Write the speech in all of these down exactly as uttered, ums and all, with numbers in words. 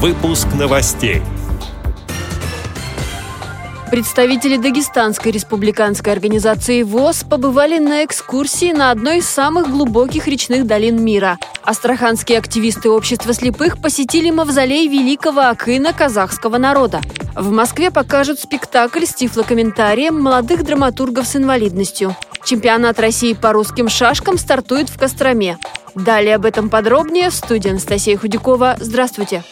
Выпуск новостей. Представители Дагестанской республиканской организации ВОС побывали на экскурсии на одной из самых глубоких речных долин мира. Астраханские активисты общества слепых посетили мавзолей великого акына казахского народа. В Москве покажут спектакль с тифлокомментарием молодых драматургов с инвалидностью. Чемпионат России по русским шашкам стартует в Костроме. Далее об этом подробнее в студии Анастасия Худякова. Здравствуйте!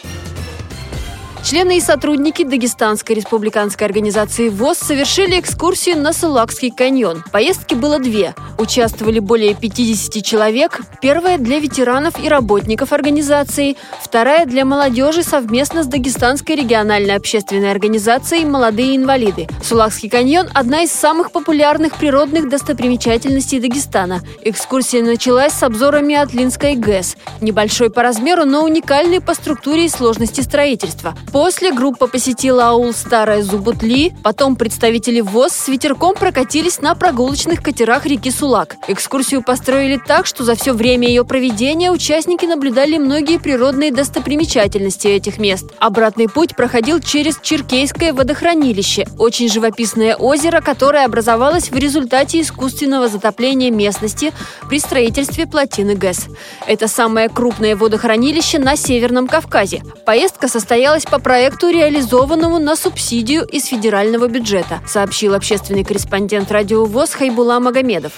Члены и сотрудники Дагестанской республиканской организации ВОС совершили экскурсию на Сулакский каньон. Поездки было две. Участвовали более пятидесяти человек. Первая для ветеранов и работников организации, вторая для молодежи совместно с Дагестанской региональной общественной организацией «Молодые инвалиды». Сулакский каньон – одна из самых популярных природных достопримечательностей Дагестана. Экскурсия началась с обзорами Атлинской ГЭС, небольшой по размеру, но уникальной по структуре и сложности строительства. После группа посетила аул Старая Зубутли, потом представители ВОС с ветерком прокатились на прогулочных катерах реки Сулак. Экскурсию построили так, что за все время ее проведения участники наблюдали многие природные достопримечательности этих мест. Обратный путь проходил через Черкейское водохранилище, очень живописное озеро, которое образовалось в результате искусственного затопления местности при строительстве плотины ГЭС. Это самое крупное водохранилище на Северном Кавказе. Поездка состоялась по проекту, реализованному на субсидию из федерального бюджета, сообщил общественный корреспондент радио ВОС Хайбула Магомедов.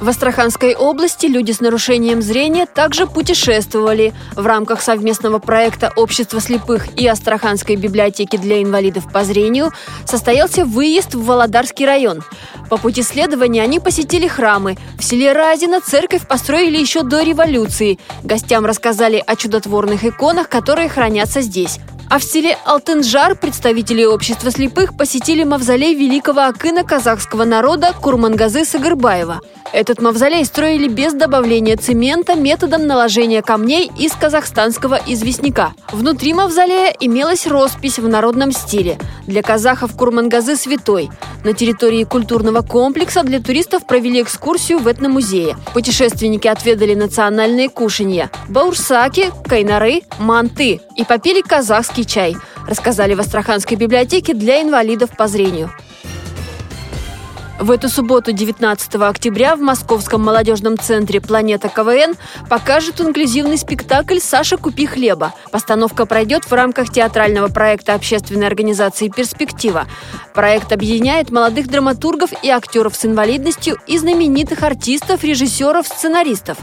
В Астраханской области люди с нарушением зрения также путешествовали. В рамках совместного проекта «Общество слепых» и Астраханской библиотеки для инвалидов по зрению состоялся выезд в Володарский район. По пути следования они посетили храмы. В селе Разино церковь построили еще до революции. Гостям рассказали о чудотворных иконах, которые хранятся здесь. А в селе Алтынжар представители общества слепых посетили мавзолей великого акына казахского народа Курмангазы Сагербаева. Этот мавзолей строили без добавления цемента методом наложения камней из казахстанского известняка. Внутри мавзолея имелась роспись в народном стиле. Для казахов Курмангазы святой. На территории культурного комплекса для туристов провели экскурсию в этномузее. Путешественники отведали национальные кушанья – баурсаки, кайнары, манты и попили казахский чай, рассказали в Астраханской библиотеке для инвалидов по зрению. В эту субботу, девятнадцатого октября, в Московском молодежном центре «Планета КВН» покажут инклюзивный спектакль «Саша, купи хлеба». Постановка пройдет в рамках театрального проекта общественной организации «Перспектива». Проект объединяет молодых драматургов и актеров с инвалидностью и знаменитых артистов, режиссеров, сценаристов.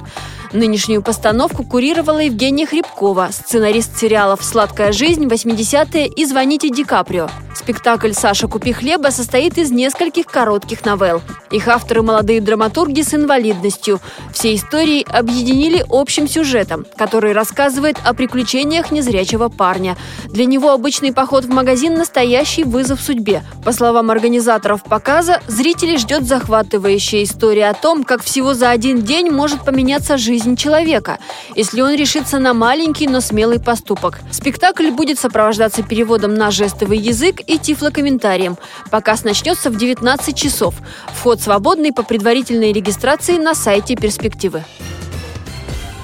Нынешнюю постановку курировала Евгения Хрипкова, сценарист сериалов «Сладкая жизнь», «восьмидесятые» и «Звоните Ди Каприо». Спектакль «Саша, купи хлеба» состоит из нескольких коротких новелл. Их авторы – молодые драматурги с инвалидностью. Все истории объединили общим сюжетом, который рассказывает о приключениях незрячего парня. Для него обычный поход в магазин – настоящий вызов судьбе. По словам организаторов показа, зрителей ждет захватывающая история о том, как всего за один день может поменяться жизнь человека, если он решится на маленький, но смелый поступок. Спектакль будет сопровождаться переводом на жестовый язык и тифлокомментарием. Показ начнется в девятнадцать часов. Вход свободный по предварительной регистрации на сайте «Перспективы».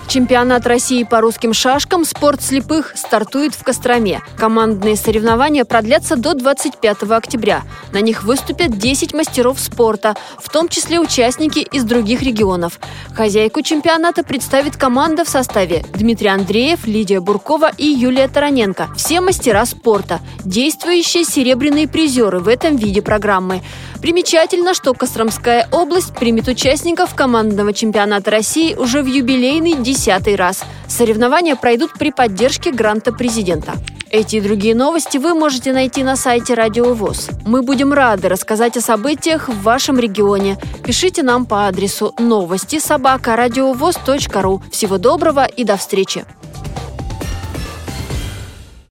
Чемпионат России по русским шашкам «Спорт слепых» стартует в Костроме. Командные соревнования продлятся до двадцать пятого октября. На них выступят десять мастеров спорта, в том числе участники из других регионов. Хозяйку чемпионата представит команда в составе Дмитрий Андреев, Лидия Буркова и Юлия Тараненко. Все мастера спорта, действующие серебряные призеры в этом виде программы. Примечательно, что Костромская область примет участников командного чемпионата России уже в юбилейный десятый раз. Соревнования пройдут при поддержке гранта президента. Эти и другие новости вы можете найти на сайте Радио ВОС. Мы будем рады рассказать о событиях в вашем регионе. Пишите нам по адресу новости собака радиовос точка ру. Всего доброго и до встречи!